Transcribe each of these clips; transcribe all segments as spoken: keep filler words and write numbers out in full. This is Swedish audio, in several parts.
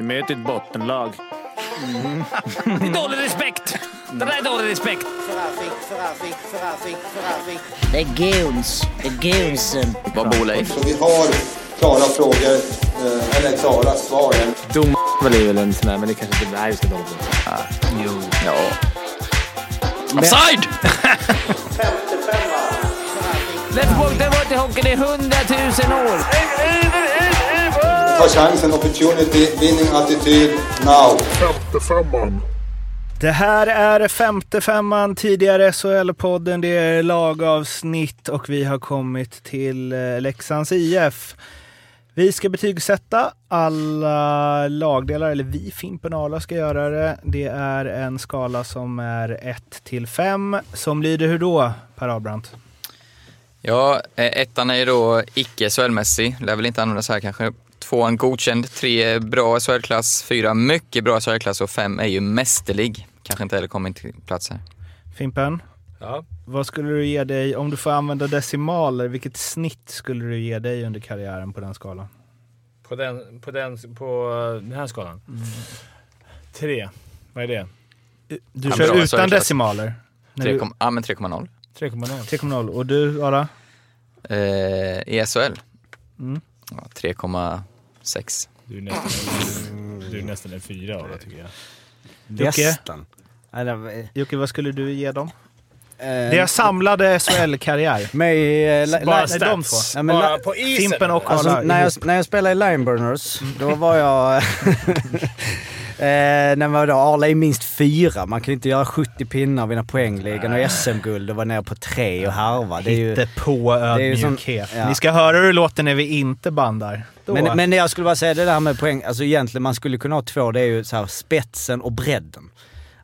Vi möter ett bottenlag. Mm. Det är dålig respekt. Det där är dålig respekt. Det är guns. Det är gunsen. Vad bor Leif? Vi har klara frågor. Eller klara svar. Dom är väl en sån här, men det kanske inte är just det. Ah, jo. Ja. Offside! Let's walk den vart i hockeyn i hundratusen år. Ta chansen, opportunity, winning attityd, now. femtiofemman. Det här är femtiofemman, tidigare S H L-podden, det är lagavsnitt och vi har kommit till Leksands I F. Vi ska betygsätta alla lagdelar, eller vi, Fimpen och Arla, ska göra det. Det är en skala som är ett till fem, som lyder hur då, Per Abrant? Ja, ettan är ju då icke S H L-mässig, lär väl inte användas här kanske. Tvåan godkänd, tre bra S H L-klass, fyra mycket bra S H L-klass och fem är ju mästerlig. Kanske inte heller kommer till plats här. Fimpen, ja. Vad skulle du ge dig, om du får använda decimaler, vilket snitt skulle du ge dig under karriären på den skalan? På den, på den, på den här skalan? Mm. Tre, vad är det? Du ja, kör bra, utan decimaler? tre, du... Ja, men tre komma noll. tre komma noll. Och du, Ara? Eh, I S H L? Mm. Ja, tre komma sex. Du är nästan, du är nästan en fyra, Ara, tycker jag. Nästan. Jocke, vad skulle du ge dem? Det är samlade S H L-karriär. Med, la, bara la, stats. De två. Ja, men, bara la, på isen. Fimpen och alltså, när, jag, när jag spelade i Lineburners, då var jag... Eh, när man då, Arla är minst fyra. Man kan inte göra sjuttio pinnar och vinna poängligan och S M-guld och vara ner på tre och harva. Det är ju, hitta på ödmjukhet. Ja. Ni ska höra hur det låter när vi inte bandar. Men, men jag skulle bara säga det där med poäng. Alltså egentligen man skulle kunna ha två. Det är ju så här, spetsen och bredden.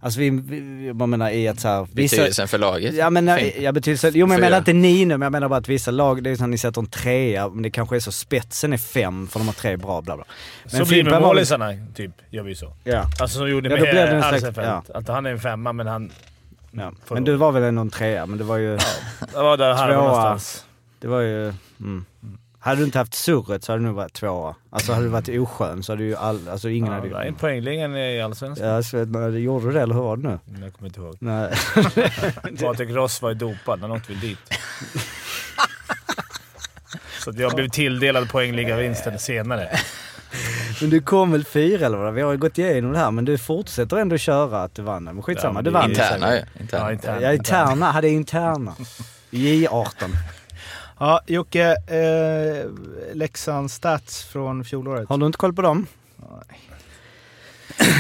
Alltså vi, jag menar i att så här, vissa, betydelsen för laget. Ja men jag, jag betydelsen, jo men jag menar inte ni nu, men jag menar bara att vissa lag, det är så att ni sätter en trea, men det kanske är så spetsen är fem för de har tre bra bla bla. Men så blir det med målisarna typ, gör vi så. Ja. Alltså som gjorde ja, med här, här, slags, ja. Att han är en femma men han... Ja. Men du var väl en trea, men det var ju... Ja, det var där här någonstans. Det var ju... Mm. Hade du inte haft surret så hade du nog varit tvåa. Alltså hade du varit oskön så hade du ju all... Alltså ingen ja, hade ju... En poänglingen i Allsvenskan. Ja, så, men, gjorde du det eller hur var det nu? Jag kommer inte ihåg. Nej. Bartek Ross var ju dopad när något vill dit. Så att jag blev tilldelad poängliga vinsten senare. Men du kom väl fyra eller vad? Vi har ju gått igenom det här, men du fortsätter ändå köra att du vann. Men skitsamma, ja, men du vann. Interna ju. Interna. Ja, interna. Ja, interna. Hade interna. J arton. Ja, Jocke, eh, Leksands stats från fjolåret. Har du inte koll på dem? Nej.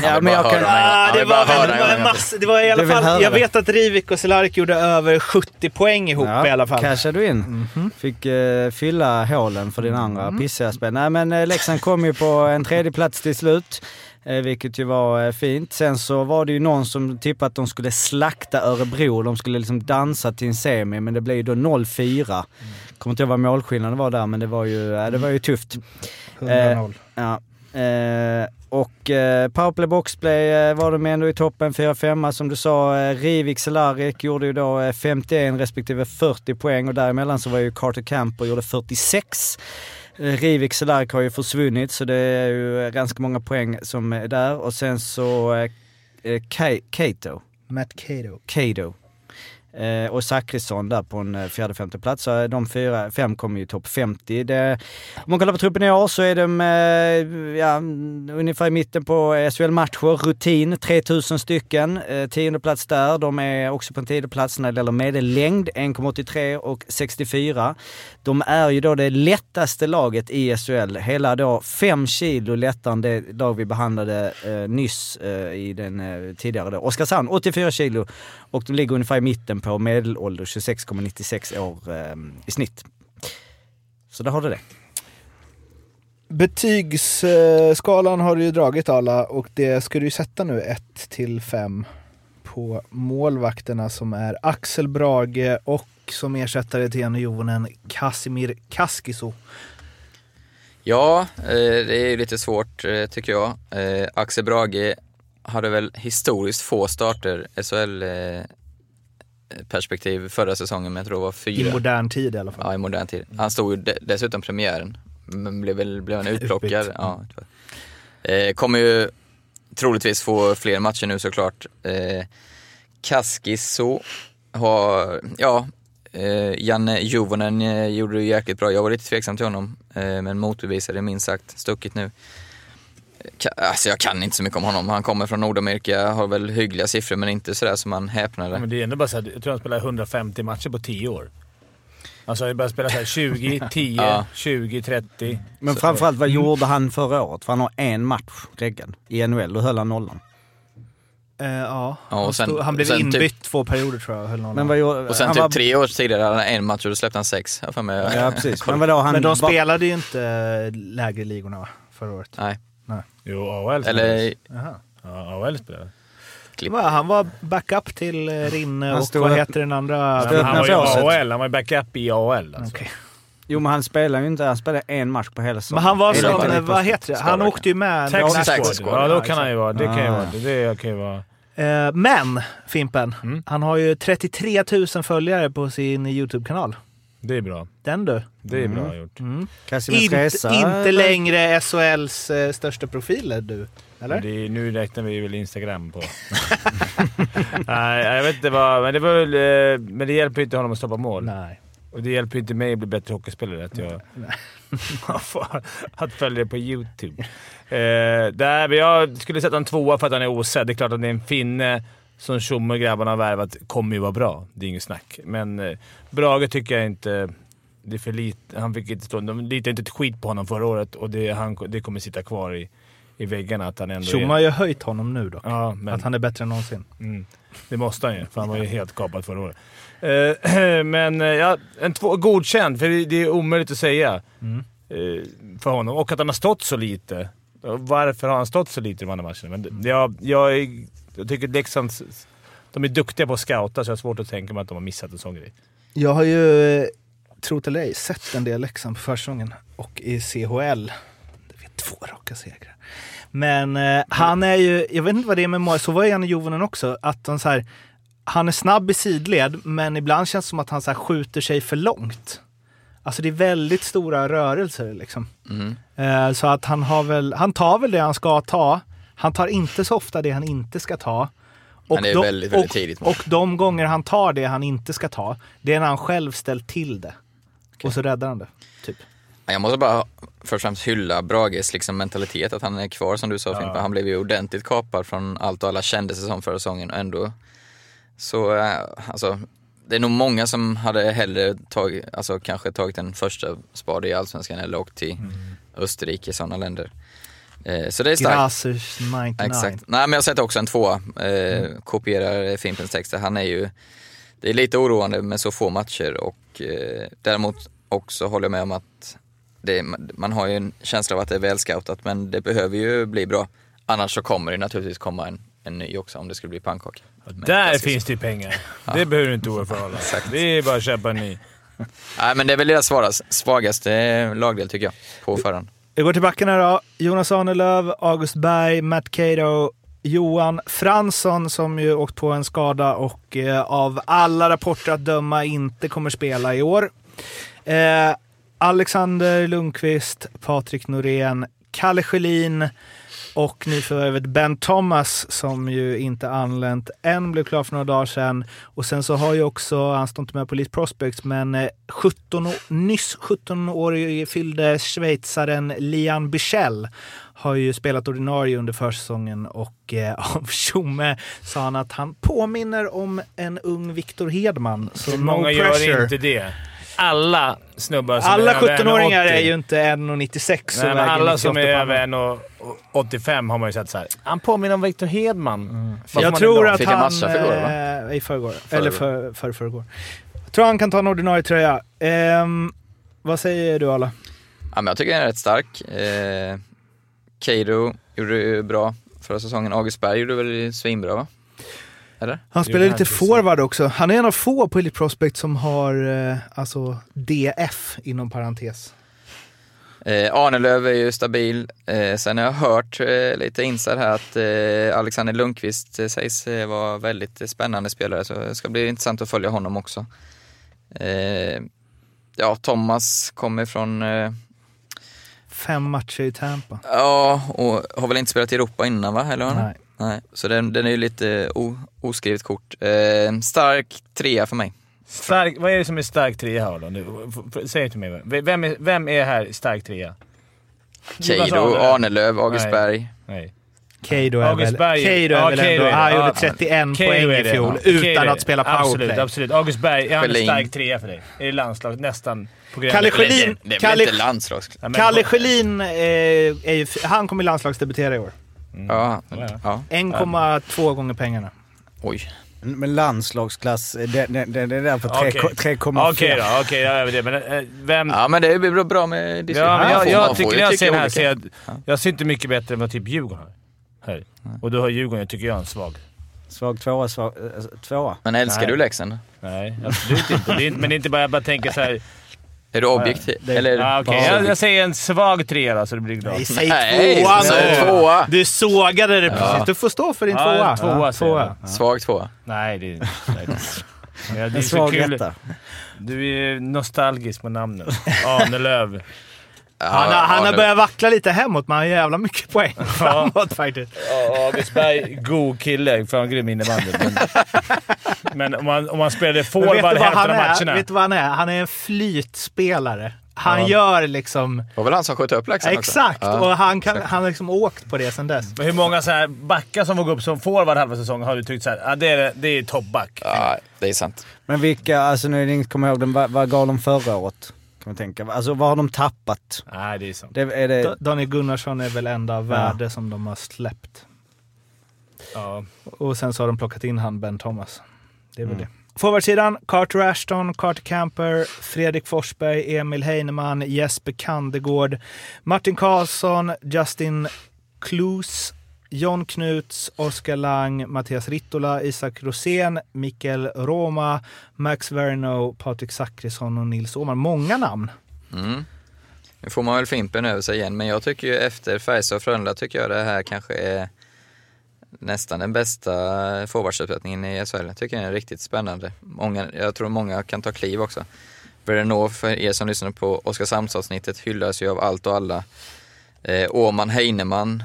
Ja, men jag kan... ah, det, var, det, var en massa, det var i alla fall... Jag vet att Hrivík och Selarik gjorde över sjuttio poäng ihop ja, i alla fall. Cashade du in. Mm-hmm. Fick eh, fylla hålen för din andra mm-hmm. pissiga spel. Nej, men eh, Leksand kom ju på en tredje plats till slut. Eh, vilket ju var eh, fint. Sen så var det ju någon som tippade att de skulle slakta Örebro. De skulle liksom dansa till en semi, men det blev ju då noll fyra. Mm. Kommer inte ihåg vad målskillnaden var där, men det var ju, eh, det var ju tufft. hundra noll. Eh, ja. Eh, och eh, powerplay boxplay eh, var de ändå i toppen fyra fem som du sa. eh, Hrivík Selarik gjorde ju då eh, femtioen respektive fyrtio poäng och däremellan så var ju Carter Camper gjorde fyrtiosex. eh, Hrivík Selarik har ju försvunnit så det är ju ganska många poäng som är där och sen så eh, K- Kato Matt Kato Kato Eh, och Zachrisson där på en fjärde femte plats. Så de fyra, fem kommer ju topp femtio. Det, om man kollar på truppen i år så är de eh, ja, ungefär i mitten på S H L-matcher. Rutin, tre tusen stycken. Eh, tionde plats där. De är också på en tionde plats när det gäller medellängd. en komma åttiotre och sextiofyra. De är ju då det lättaste laget i S H L. Hela då fem kilo lättare än det lag vi behandlade eh, nyss eh, i den eh, tidigare då. Oskarshamn, åttiofyra kilo. Och de ligger ungefär i mitten på medelålder, tjugosex komma nittiosex år eh, i snitt. Så där har du det. Betygsskalan har du ju dragit alla och det ska du sätta nu ett till fem på målvakterna som är Axel Brage och som ersättare till Janne Juvonen Kasimir Kaskisuo. Ja, eh, det är ju lite svårt eh, tycker jag. Eh, Axel Brage hade väl historiskt få starter S H L eh, perspektiv förra säsongen, men jag tror det var fyra. I modern tid i alla fall. Ja, i modern tid. Han stod ju de- dessutom premiären, men blev väl blev han utplockad. Ja. Eh, kommer ju troligtvis få fler matcher nu såklart. Eh, Kaskisuo har... Ja, eh, Janne Juvonen eh, gjorde det jäkligt bra. Jag var lite tveksam till honom. Eh, men motbevisade minst sagt stuckigt nu. Ka- alltså jag kan inte så mycket om honom. Han kommer från Nordamerika, har väl hyggliga siffror men inte sådär som man häpnade. Men det är ändå bara så här, jag tror han spelar hundrafemtio matcher på tio år. Alltså han började spela så här tjugo, tio, ja. tjugo, trettio. Men så, framförallt vad gjorde han förra året? För han har en match regeln i N H L och höll han nollan. Uh, ja, ja och sen, stod, han blev inbytt typ, två perioder tror jag höll någon. Men vad gjorde, och sen typ var, tre år tidigare hade han en match och då släppte han sex. Jag fan med, ja, precis. men, vadå, han, men de spelade ju inte lägre ligorna förra året. Nej. Nej. Jo, A H L. Eller... Jaha. A H L spelade. Han var backup till Rinne och vad heter den andra? Han, han var ju A H L, han var backup i A H L. Alltså. Okay. Jo, men han spelar ju inte, han spelar en match på hela säsongen. Men han var som, vad heter det? Han åkte ju med... Texas Squad. Ja, då kan han ju vara, det kan ju vara, det kan ju vara... Men, Fimpen, mm. han har ju trettiotre tusen följare på sin YouTube-kanal. Det är bra. Den du. Det är bra gjort. Mm. Inte, inte längre S H L:s eh, största profiler du, eller? Det är, nu räknar vi väl Instagram på. Nej, jag vet inte vad, men det var väl, eh, men det hjälper inte honom att stoppa mål. Nej. Och det hjälper inte mig att bli bättre hockeyspelare att jag att följa på YouTube. Eh, där, men jag skulle sätta en tvåa för att han är osedd. Det är klart att det är en finne som Tjomme och grabbarna har värvat kommer ju vara bra. Det är inget snack. Men eh, Brage tycker jag inte... Det är för lite, han fick inte stå... De litade inte ett skit på honom förra året. Och det, han, det kommer sitta kvar i, i väggarna. Att han ändå Tjomme är... har ju höjt honom nu dock. Ja, men... Att han är bättre än någonsin. Mm. Det måste han ju. För han var ju helt kapad förra året. Eh, men ja, en två, godkänd. För det är omöjligt att säga mm. eh, för honom. Och att han har stått så lite. Varför har han stått så lite i de andra matcherna? Men jag, jag är... Jag tycker att Leksands, de är duktiga på att scouta så jag har svårt att tänka mig att de har missat en sån grej. Jag har ju, trott eller ej, sett en del Leksand på försäsongen och i C H L. Det är två raka segrar. Men eh, han är ju, jag vet inte vad det är med Moa, så var Janne Juvonen också. Att han, så här, han är snabb i sidled men ibland känns det som att han så här, skjuter sig för långt. Alltså det är väldigt stora rörelser liksom. Mm. Eh, så att han, har väl, han tar väl det han ska ta. Han tar inte så ofta det han inte ska ta. Och han är de, väldigt, väldigt och, tidigt. Och de gånger han tar det han inte ska ta, det är när han själv ställt till det. Okay. Och så räddar han det, typ. Jag måste bara först och främst hylla Brages liksom, mentalitet, att han är kvar som du sa, ja. Fimpa. Han blev ju ordentligt kapad från allt och alla kände sig som förra säsongen och ändå. Så, äh, alltså... Det är nog många som hade hellre tagit, alltså, kanske tagit en första spade i Allsvenskan eller åkt till mm. Österrike, sådana länder. Så det är starkt. Exakt. Nej, men jag sätter också en tvåa. Eh, mm. Kopierar Fimpens texter. Han är ju... Det är lite oroande med så få matcher. Och eh, däremot också håller jag med om att det, man har ju en känsla av att det är väl scoutat. Men det behöver ju bli bra. Annars så kommer det naturligtvis komma en, en ny också om det skulle bli pannkaka. Där finns det ju pengar. Ja. Det behöver du inte oroa för alla. Det är bara att köpa en ny. Nej, men det är väl deras svårast, svagaste lagdel tycker jag. På förhand. Vi går till backarna då. Jonas Ahnelöv, August Berg, Matt Cato, Johan Fransson som ju åkt på en skada och eh, av alla rapporter att döma inte kommer spela i år. Eh, Alexander Lundqvist, Patrik Norén, Kalle Schelin och nyförvärvet Ben Thomas som ju inte anlänt än, blev klar för några dagar sedan. Och sen så har ju också, han står inte med på Elite Prospects, men sjutton, nyss sjutton år fyllde schweizaren Lian Bichel. Har ju spelat ordinarie under försäsongen och eh, av Tjomme sa han att han påminner om en ung Viktor Hedman. Så många no gör inte det. Alla snubbar som alla är sjuttonåringar är ju inte ett nittiosex. Nej, men alla som är över ett åttiofem har man ju sett så här. Han påminner om Viktor Hedman. Mm. Jag tror att han förgår, i förrgår eller för, för förrgår. Jag tror han kan ta en ordinarie tröja. Ehm, vad säger du alla? Ja, men jag tycker han är rätt stark. Eh, Cato gjorde ju bra förra säsongen. August Berg gjorde väl svinbra va? Eller? Han spelar lite forward också. Han är en av få på Elite Prospect som har eh, alltså D F inom parentes. Eh, Ahnelöv är ju stabil. Eh, sen har jag hört eh, lite inside här att eh, Alexander Lundqvist eh, sägs eh, vara väldigt eh, spännande spelare. Så det ska bli intressant att följa honom också. Eh, ja, Thomas kommer från... Eh, Fem matcher i Tampa. Ja, och har väl inte spelat i Europa innan, va? Eller? Nej. Nej. Så den, den är ju lite o, oskrivet kort. Eh, stark trea för mig. Stark, vad är det som är stark trea här då? Nu, säg till mig. Vem är, vem är här stark trea? Keido, Ahnelöv, August Berg. Nej. Keido är August väl, Keido är väl ja, ändå, han gjorde trettioen Keido poäng i fjol ja. Utan att spela powerplay. Absolut, absolut. August Berg, är han en stark trea för dig? Är det landslaget nästan på gränsen? Kalle Schelin, det, det Kalle, inte landslag. Kalle Schelin, eh, är ju, han kommer landslagsdebutera i år. Mm. Ja. ja. en komma två gånger pengarna. Oj. Men landslagsklass, det, det, det, det är där för tre komma fem. Okej då, okej, jag över det. Men äh, vem... Ja, men det blir bra med... Ja, men jag, jag, jag tycker jag ser här, ser jag, jag ser inte mycket bättre än vad typ Djurgården här. Och då har Djurgården, jag tycker jag är en svag. Svag tvåa, svag äh, tvåa. Men älskar nej. Du Leksand? Nej, absolut inte. Det är, men det är inte bara, jag bara tänker så här... Är du objektiv? Ja, eller ah, okay. jag, jag säger en svag trea då, så det blir glad. Nej, säg tvåa nu! Tvåa. Du sågade det precis. Ja. Du får stå för din tvåa. Ja, tvåa, ja, tvåa. Ja. Svag tvåa. Nej, det är inte. Det är, det är så kul. Du är nostalgisk med namnet. Ahnelöv. Han, han, han har börjat vackla lite hemåt, men han har jävla mycket poäng framåt faktiskt. Ja, August Berg, god kille, för han grym innebandy. Men, men om, man, om man spelade forward hälften av matcherna. Vet du vad han är? Han är en flytspelare. Han ja. gör liksom... Det var väl han som sköt upp Leksand också? Exakt, ja. och han kan, han har liksom åkt på det sedan dess. Men hur många så här backar som får gå upp som forward halva säsongen har du tyckt så här, ah, det är, det är toppback. Ja, det är sant. Men vilka, alltså nu är det inget kommer ihåg, den, vad, vad gav de förra året? Man tänker, alltså vad har de tappat? Nej, det är sant. Det, är det... Daniel Gunnarsson är väl enda värde ja. som de har släppt. Ja. Och sen så har de plockat in han Ben Thomas. Det är väl mm. det. Forwardsidan, Carter Ashton, Carter Camper, Fredrik Forsberg, Emil Heinemann, Jesper Kandegård, Martin Karlsson, Justin Klus, John Knuts, Oskar Lang, Mattias Ritola, Isak Rosén, Mikael Roma, Max Verino, Patrik Zackrisson och Nils Åhman. Många namn. Mm. Nu får man väl Fimpen över sig igen, men jag tycker ju efter Färjestad och Frölunda tycker jag det här kanske är nästan den bästa forwardsuppsättningen i S H L. Jag tycker den är riktigt spännande. Många, jag tror många kan ta kliv också. Verino, för er som lyssnar på Oskarshamnsavsnittet, hyllas ju av allt och alla. Eh, Åhman, Heinemann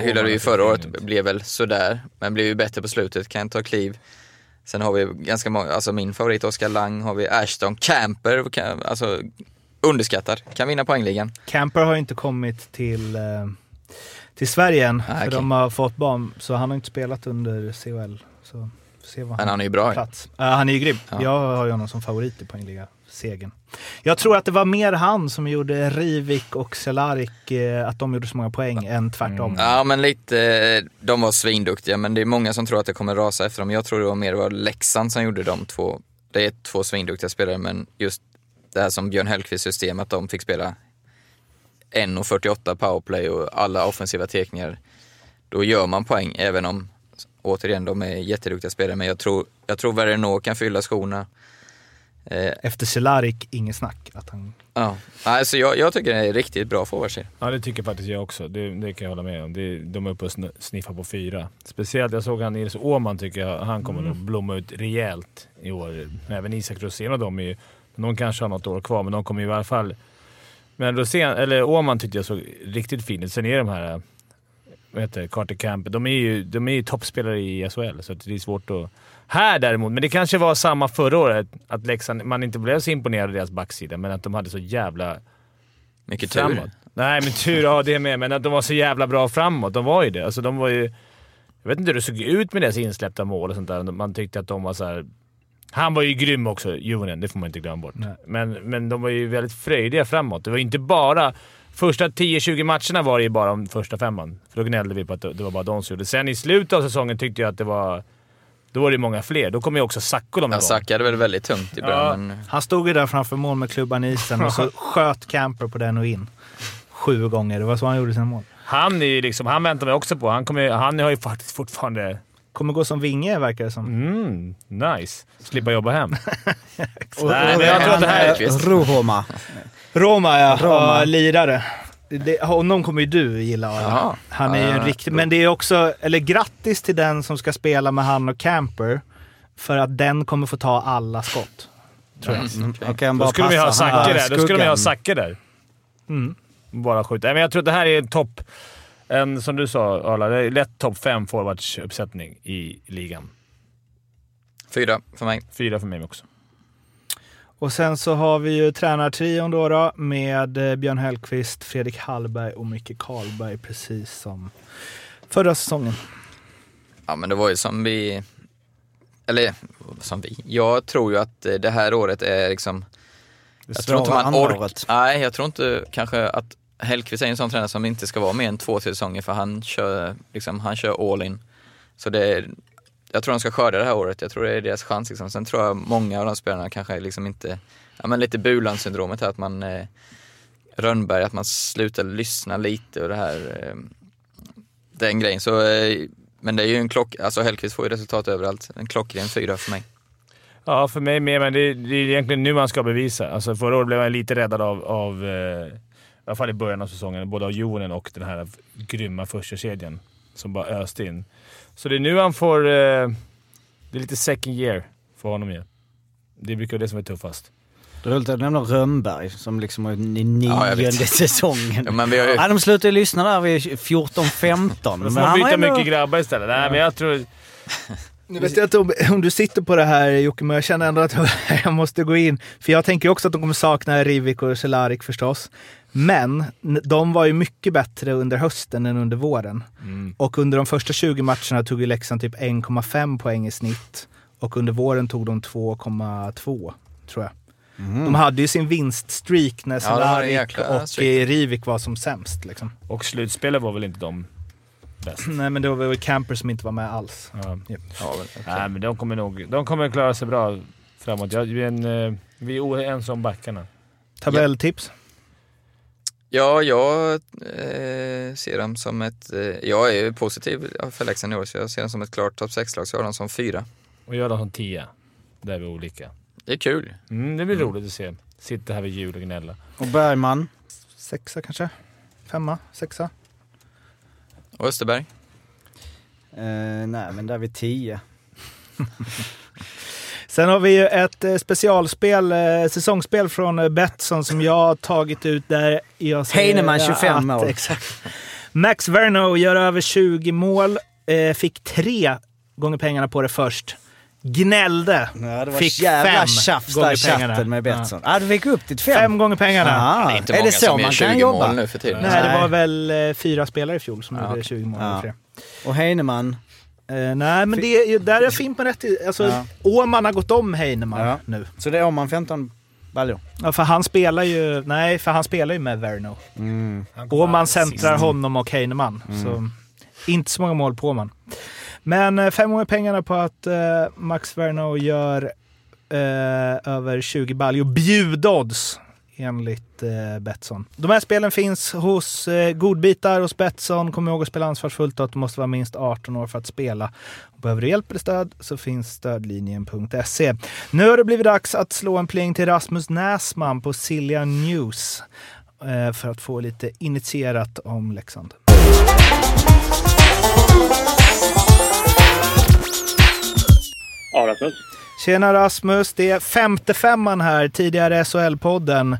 hyllade ju förra året, blev väl sådär, men blev ju bättre på slutet, kan ta kliv. Sen har vi ganska många, alltså min favorit Oskar Lang, har vi Ashton Camper, alltså underskattad, kan vinna poängligan. Camper har inte kommit till, till Sverige än, ah, för okay. de har fått barn, så han har inte spelat under C H L. Så se vad han men han är ju bra. Plats. Uh, han är ju grym. Ja. Jag har ju honom som favorit i poängliga segern. Jag tror att det var mer han som gjorde Hrivík och Selarik, eh, att de gjorde så många poäng mm. än tvärtom. Ja, men lite, de var svinduktiga, men det är många som tror att det kommer rasa efter dem. Jag tror det var mer det var Leksand som gjorde de två. Det är två svinduktiga spelare, men just det här som Björn Hellqvist system, att de fick spela en fyrtioåtta powerplay och alla offensiva tekningar, då gör man poäng, även om återigen de är jätteduktiga spelare, men jag tror, jag tror Verino kan fylla skorna. Efter Selarik, ingen snack att han... Ja, alltså jag, jag tycker det är riktigt bra forward. Ja, det tycker faktiskt jag också. Det, det kan jag hålla med om. Det, de är uppe och sniffar på fyra. Speciellt, jag såg han Nils Åhman, tycker jag, han kommer mm. att blomma ut rejält i år. Även Isak Rosén och de är ju... De kanske har något år kvar, men de kommer i alla fall... Men Rosén, eller Åhman tyckte jag såg riktigt fint. Sen är de här... Vad heter det? Carter Camper. De är ju, de är ju toppspelare i S H L, så det är svårt att... Här däremot, men det kanske var samma förra året att Leksand, man inte blev så imponerad av deras backsida, men att de hade så jävla mycket framåt. Tur. Nej, men tur, ja det är med, men att de var så jävla bra framåt, de var ju det. Alltså de var ju, jag vet inte hur det såg ut med deras insläppta mål och sånt där, man tyckte att de var så här. Han var ju grym också, Juvonen, det får man inte glömma bort. Men, men de var ju väldigt fröjdiga framåt, det var inte bara... Första tio tjugo matcherna var det ju bara de första femman, för då gnällde vi på att det var bara de som gjorde. Sen i slutet av säsongen tyckte jag att det var... Då var det många fler. Då kom ju också Sacko de här. Ja, Sacko hade väl väldigt tungt i början. Ja. Han stod ju där framför mål med klubban i isen och så sköt Camper på den och in. Sju gånger. Det var så han gjorde sina mål. Han är ju liksom, han väntar mig också på. Han, kommer, han har ju faktiskt fortfarande... Kommer gå som vinge, verkar det som. Mm, nice. Slippa jobba hem. Nej, men jag tror att det här är... Roma. Roma, ja. Roma. Lirare. Det, honom kommer ju du gilla. Aha. Han är ju en riktig, men det är också, eller grattis till den som ska spela med han och Camper, för att den kommer få ta alla skott, tror jag. Mm. Okay. Då skulle vi ha Sacke där. Då skulle vi ha Sacke där. Mm. bara skjuta. Men jag tror att det här är topp, en, som du sa Arla, det är lätt topp fem forwardsuppsättning i ligan. Fyra för mig. Fyra för mig också. Och sen så har vi ju tränartrion då, då med Björn Hellqvist, Fredrik Hallberg och Micke Karlberg, precis som förra säsongen. Ja, men det var ju som vi, eller som vi, jag tror ju att det här året är liksom, jag tror inte man orkar. Nej, jag tror inte kanske att Hellqvist är en sån tränare som inte ska vara med än två säsonger, för han kör liksom, han kör all in. Så det är, jag tror de ska skörda det här året. Jag tror det är deras chans liksom. Sen tror jag många av de spelarna kanske är liksom inte, ja, men lite Bulan-syndromet här, att man eh, Rönnberg, att man slutar lyssna lite och det här eh, den grejen. Så eh, men det är ju en klock, alltså Hellqvist får ju resultat överallt. En klockren fyra för mig. Ja, för mig med, men det är, det är egentligen nu man ska bevisa. Alltså förra året blev jag lite räddad av, av eh, i alla fall i början av säsongen, både av Jonen och den här grymma första kedjan som bara öste in. Så det är nu han får, eh, det är lite second year för honom ju. Det brukar vara det som är tuffast. Du höll till att nämna Rönnberg som liksom har nionde ja, säsongen. Ja, men vi har ju... ja, de slutar lyssna där vid fjorton femton. Men man byter ändå... mycket grabbar istället. Nej, men jag tror... Nu vet jag inte om, om du sitter på det här, Jocke, men jag känner ändå att jag måste gå in. För jag tänker också att de kommer sakna Hrivík och Selarik förstås. Men de var ju mycket bättre under hösten än under våren. Mm. Och under de första tjugo matcherna tog ju Leksand typ en komma fem poäng i snitt. Och under våren tog de två komma två, tror jag. Mm. De hade ju sin vinststreak när Selarik ja, och Hrivík var som sämst. Liksom. Och slutspelet var väl inte de... bäst. Nej, men det var väl Camper som inte var med alls. Ja. Ja. Ja, okay. Nej, men de kommer nog de kommer klara sig bra framåt. Jag, vi, är en, vi är oense om backarna. Tabelltips? Ja, jag eh, ser dem som ett... Eh, jag är ju positiv för Leksand i år, så jag ser dem som ett klart topp sex-lag, så jag har dem som fyra. Och jag har dem som tio. Där är vi olika. Det är kul. Mm, det blir mm. roligt att se. Sitta här vid jul och gnälla. Och Bergman? Sexa kanske? Femma? Sexa? Och Österberg? Uh, nej, men där är vi tio. Sen har vi ju ett specialspel, säsongsspel från Betsson som jag har tagit ut där jag säger Heinemann tjugofem mål. Exakt. Max Verino gör över tjugo mål. Eh, fick tre gånger pengarna på det först. Gnällde. Ja, det var fick jävla tjafs där i chatten med Betsson. Ja, ah, du fick upp ditt fem. Fem gånger pengarna. Ah, det är inte många är det så som man kan jobba nu för tiden. Nej, Nej, det var väl eh, fyra spelare i fjol som ah, gjorde okay. tjugo mål. Ah. Och Heinemann? Eh, nej, men F- det är, där är Fimpen rätt i. Alltså, ja. Åhman har gått om Heinemann ja. nu. Så det är Åhman femton baljor? Ja, för han spelar ju... Nej, för han spelar ju med Verino. Mm. Åhman centrar mm. honom och Heinemann. Mm. Så inte så många mål på Åhman. Men fem gånger pengarna på att eh, Max Verino gör eh, över tjugo baljor bjudodds enligt eh, Betsson. De här spelen finns hos eh, godbitar hos Betsson. Kom ihåg att spela ansvarsfullt och att du måste vara minst arton år för att spela. Och behöver du hjälp eller stöd så finns stödlinjen punkt se. Nu har det blivit dags att slå en pling till Rasmus Näsman på Silja News eh, för att få lite initierat om Leksand. Ja, Rasmus. Tjena Rasmus, det är femte femman här, tidigare S H L-podden.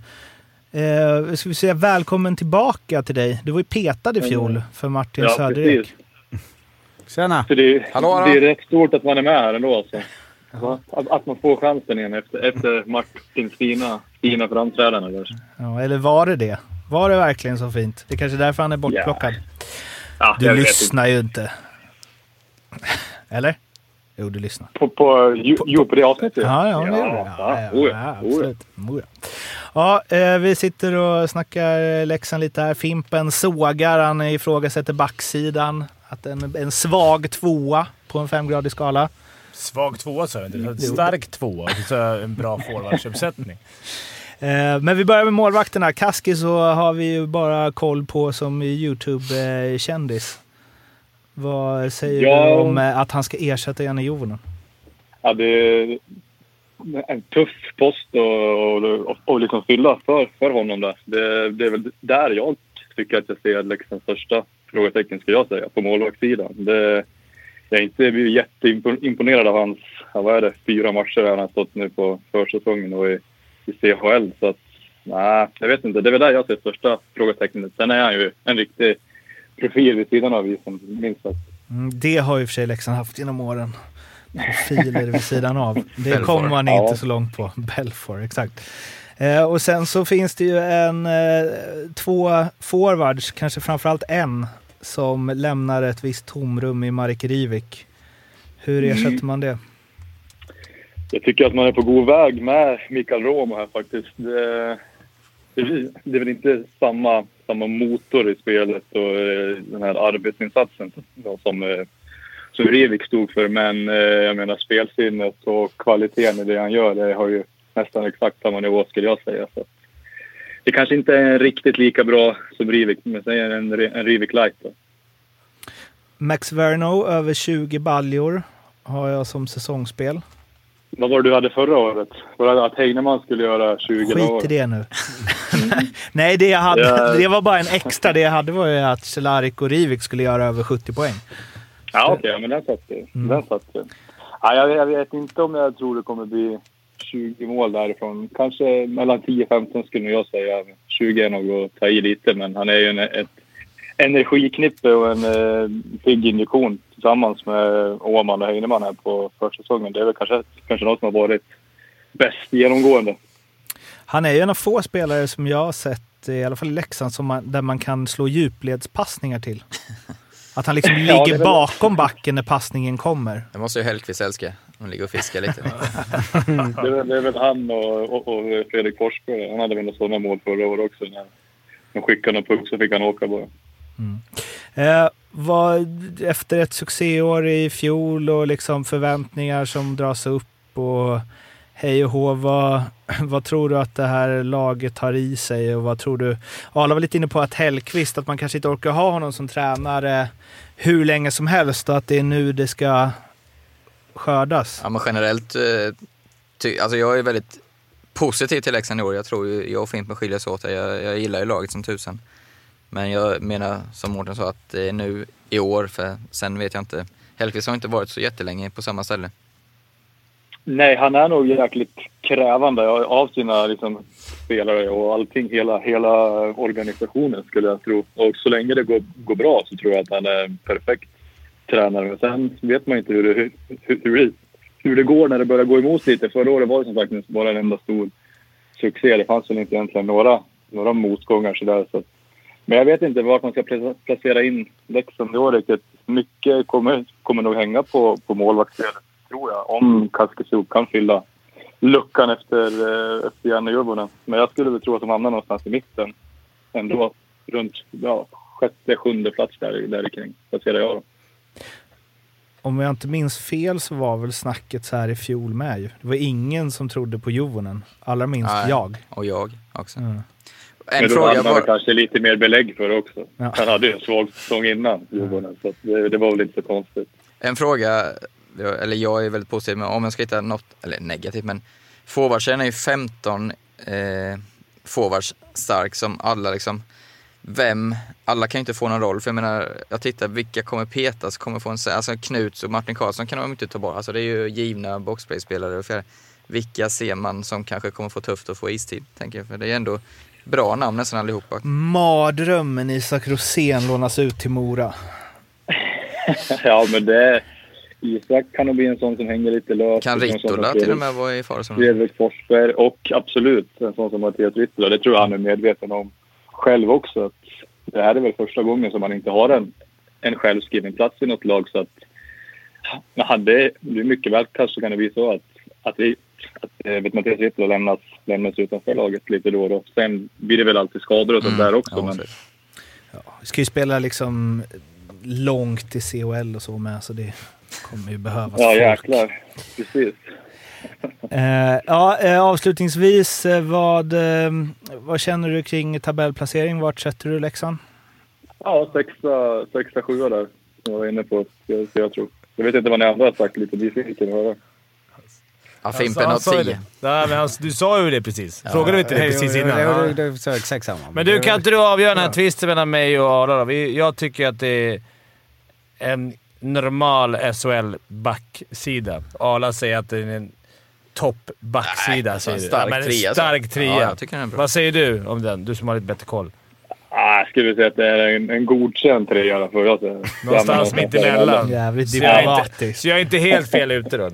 Eh, ska vi säga välkommen tillbaka till dig. Du var ju petad i fjol för Martin ja, Söderek. Tjena. Så det, hallå, det är rätt stort att man är med här ändå. Alltså. Att, att man får chansen igen efter, efter Martins fina, fina framträdande. Ja, eller var det det? Var det verkligen så fint? Det är kanske därför han är bortplockad. Yeah. Ja, du lyssnar ju inte. Eller? Jo, du lyssnar. På, på, ju, på, ju, på det avsnittet? Ja, ja, ja, ja, ja, ja absolut. Ja, vi sitter och snackar Leksand lite här. Fimpen sågar, han ifrågasätter backsidan. Att en, en svag tvåa på en femgradig skala. Svag tvåa, så är det inte. Stark tvåa, så en bra forwardsuppsättning. Men vi börjar med målvakterna. Kaskis så har vi ju bara koll på som YouTube-kändis. Vad säger ja, du om att han ska ersätta Janne Juvonen? Ja, det är en tuff post och, och, och liksom fylla för, för honom där. Det, det är väl där jag tycker att jag ser Leksands största frågetecken, ska jag säga, på målvaktssidan. Det, jag är inte jätteimponerad av hans, vad är det, fyra matcher han har stått nu på försäsongen och i, i C H L. Så att Nej, jag vet inte. Det är väl där jag ser första frågetecknet. Sen är han ju en riktig profil vid sidan av isen, minst sagt. Mm, det har ju för sig Leksand haft genom åren. Profiler vid sidan av. Det kommer man inte ja. så långt på. Belfort, exakt. Eh, och sen så finns det ju en eh, två forwards, kanske framförallt en, som lämnar ett visst tomrum i Marek Hrivík. Hur ersätter mm. man det? Jag tycker att man är på god väg med Mikael Roma här faktiskt. Det, det, det är väl inte samma, samma motor i spelet och den här arbetsinsatsen då, som, som Hrivík stod för. Men jag menar spelsinnet och kvaliteten i det han gör, det har ju nästan exakt samma nivå skulle jag säga. Så det kanske inte är riktigt lika bra som Hrivík, men det är en, en Hrivík light då. Max Verino, över tjugo baljor har jag som säsongsspel. Vad var det du hade förra året? Var det att Heinemann skulle göra tjugo år? Skit i det nu. Mm. Nej, det, jag hade, yeah. det var bara en extra. Det jag hade var ju att Selarik och Hrivík skulle göra över sjuttio poäng. Ja, okej. Okay, men den satt det. Mm. Den satt det. Ja, jag, jag vet inte om jag tror det kommer bli tjugo mål därifrån. Kanske mellan tio och femton skulle jag säga. tjugo är nog att ta i lite, men han är ju en, ett energiknippe och en eh, pigg injektion tillsammans med Åhman och Heinemann här på försäsongen. Det är väl kanske, kanske något som har varit bäst genomgående. Han är ju en av få spelare som jag har sett, i alla fall i Leksand, som man, där man kan slå djupledspassningar till. Att han liksom ligger ja, bakom backen när passningen kommer. Det måste ju Hellqvist älska. Han ligger och fiskar lite. det, är väl, det är väl han och, och, och Fredrik Forsberg. Han hade väl några sådana mål förra året också. När de skickade en puck så fick han åka bara. Mm. Eh, var, efter ett succéår i fjol och liksom förväntningar som dras upp och hej och hå, vad, vad tror du att det här laget har i sig och vad tror du? Alla var lite inne på att Hellqvist, att man kanske inte orkar ha honom som tränare hur länge som helst och att det är nu det ska skördas. Ja, men generellt ty, alltså jag är väldigt positiv till Leksand i år. Jag tror ju, jag och Fimpen skiljer sig åt. Jag, jag gillar ju laget som tusan. Men jag menar, som Mårten sa, att det är nu i år, för sen vet jag inte. Hellqvist har inte varit så jättelänge på samma ställe. Nej, han är nog jäkligt krävande av sina liksom, spelare och allting, hela, hela organisationen skulle jag tro. Och så länge det går, går bra så tror jag att han är en perfekt tränare. Men sen vet man inte hur det, hur, hur, hur det går när det börjar gå emot lite. Förra året var det som sagt bara en enda stor succé. Det fanns väl inte egentligen några, några motgångar sådär så att. Men jag vet inte vart man ska placera in Leksand i år riktigt. Mycket kommer, kommer nog hänga på, på målvaktsspelet, tror jag. Om Kaskisuo kan fylla luckan efter, efter Janne Juvonen. Men jag skulle väl tro att de hamnar någonstans i mitten. Ändå runt ja, sjätte, sjunde plats där, där kring placerar jag dem. Om jag inte minns fel så var väl snacket så här i fjol med ju. Det var ingen som trodde på Juvonen. Allra minst Nej, jag. Och jag också. Mm. En men då fråga var... kanske lite mer belägg för det också. Ja. Han hade ju en svag säsong innan. Mm. Så det, det var väl inte så konstigt. En fråga, eller jag är väldigt positiv, men om jag ska hitta något, eller negativt, men forwardsen är ju femton eh, forwards stark som alla liksom, vem, alla kan ju inte få någon roll. För jag menar, jag tittar, vilka kommer petas, kommer få en, alltså Knut och Martin Karlsson kan de inte ta bort. Alltså det är ju givna boxplayspelare. För vilka ser man som kanske kommer få tufft att få istid, tänker jag. För det är ju ändå bra namn nästan allihopa. Mardrömmen Isak Rosén lånas ut till Mora. ja, men det... Isak kan nog bli en sån som hänger lite löst. Kan Ritola till och med vara i fara som... Fredrik Forsberg och absolut en sån som Mattias Ritola. Det tror jag han är medveten om själv också. Att det här är väl första gången som han inte har en, en självskriven plats i något lag. Så att... Men hade det mycket väl kanske kan det bli så att... att vi, att vet, Mattias Ritola lämnas, lämnas utanför laget lite då och då. Sen blir det väl alltid skador och sånt mm, där också. Ja, men... ja, vi ska ju spela liksom långt i C H L och så med, så det kommer ju behövas. Ja, jäklar. Precis. eh, ja, eh, avslutningsvis, vad, eh, vad känner du kring tabellplacering? Vart sätter du Leksand? Ja, sexa, sexa, sjua där. Jag var inne på, jag, jag tror. Jag vet inte vad ni andra har sagt, lite besviken var det. Ja, Fimpen alltså, och tio. Nej, men alltså, du sa ju det precis. Frågade du inte det precis innan? Ja, det är exakt samma. Men du, kan inte du avgöra den här tvisten mellan mig och Ada då? Jag tycker att det är en normal S H L-backsida. Arla säger att det är en topp backsida. Nej, en stark men en trea. Stark trea. Ja, jag den är bra. Vad säger du om den? Du som har lite bättre koll. Ah, jag skulle säga att det är en, en godkänd trea för jag. Någonstans mitt emellan. Jävligt diplomatiskt. Så jag är inte helt fel ute då.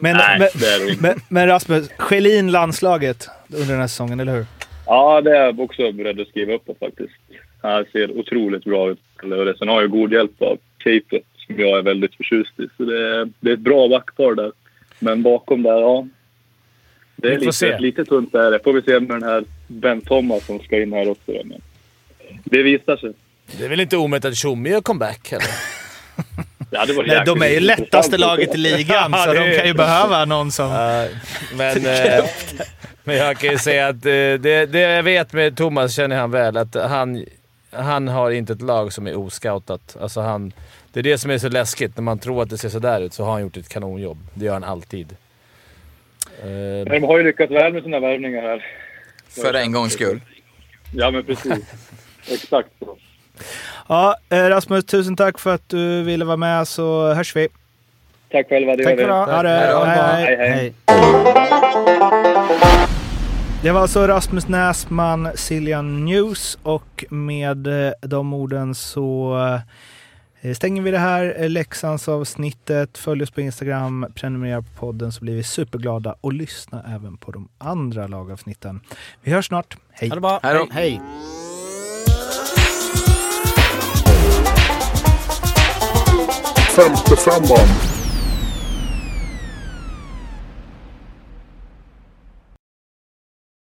Men, nej, men, det men, men Rasmus, Schelin landslaget under den här säsongen, eller hur? Ja, det är också beredd att skriva upp det faktiskt. Han ser otroligt bra ut. Sen har ju god hjälp av Cape som jag är väldigt förtjust i. Så det är, det är ett bra backpar där. Men bakom där, ja. Det är lite, lite tunt där. Det får vi se med den här Ben Thomas som ska in här också. Men det visar sig. Det är väl inte omöjligt att Tjommi gör comeback heller? Ja, det var nej, de är ju lättaste laget i ligan så de kan ju behöva någon som... Uh, men, uh, men jag kan ju säga att uh, det, det jag vet med Thomas känner han väl att han, han har inte ett lag som är oscoutat. Alltså han, det är det som är så läskigt. När man tror att det ser så där ut så har han gjort ett kanonjobb. Det gör han alltid. Uh, de har ju lyckats väl med sina värvningar här. För en gångs skull. Ja, men precis. Exakt så. Ja, Rasmus, tusen tack för att du ville vara med så hörs vi. Tack själva, det gör vi. Ha det. Hej, hej. Hej, hej. Det var alltså Rasmus Näsman, Siljan News, och med de orden så stänger vi det här Leksandsavsnittet. Följ oss på Instagram, prenumerera på podden så blir vi superglada och lyssna även på de andra lagavsnitten. Vi hörs snart. Hej. Hallå. Hej. Hej. Femte femman.